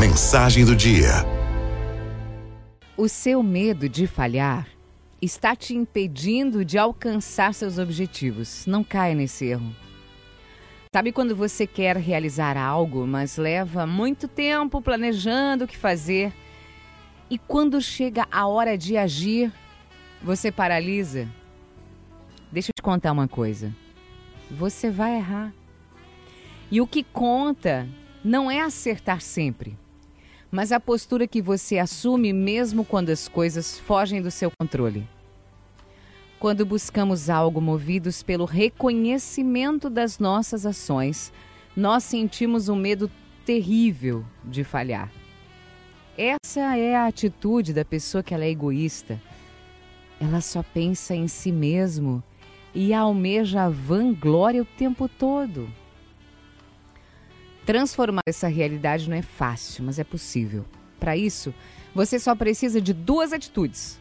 Mensagem do dia. O seu medo de falhar está te impedindo de alcançar seus objetivos. Não caia nesse erro. Sabe quando você quer realizar algo, mas leva muito tempo planejando o que fazer? E quando chega a hora de agir, você paralisa? Deixa eu te contar uma coisa. Você vai errar. E o que conta não é acertar sempre, mas a postura que você assume mesmo quando as coisas fogem do seu controle. Quando buscamos algo movidos pelo reconhecimento das nossas ações, nós sentimos um medo terrível de falhar. Essa é a atitude da pessoa que ela é egoísta. Ela só pensa em si mesmo e almeja a vanglória o tempo todo. Transformar essa realidade não é fácil, mas é possível. Para isso, você só precisa de duas atitudes.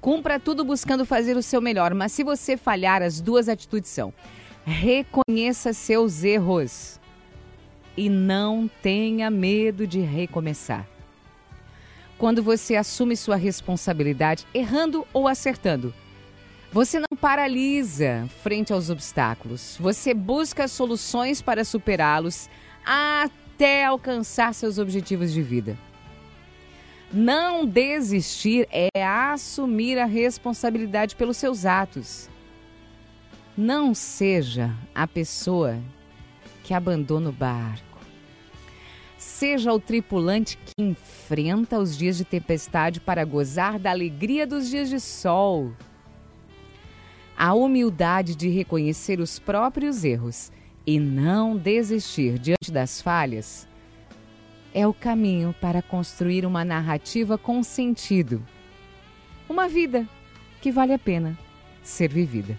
Cumpra tudo buscando fazer o seu melhor, mas se você falhar, as duas atitudes são: reconheça seus erros e não tenha medo de recomeçar. Quando você assume sua responsabilidade, errando ou acertando, você não paralisa frente aos obstáculos. Você busca soluções para superá-los até alcançar seus objetivos de vida. Não desistir é assumir a responsabilidade pelos seus atos. Não seja a pessoa que abandona o barco. Seja o tripulante que enfrenta os dias de tempestade para gozar da alegria dos dias de sol. A humildade de reconhecer os próprios erros e não desistir diante das falhas é o caminho para construir uma narrativa com sentido. Uma vida que vale a pena ser vivida.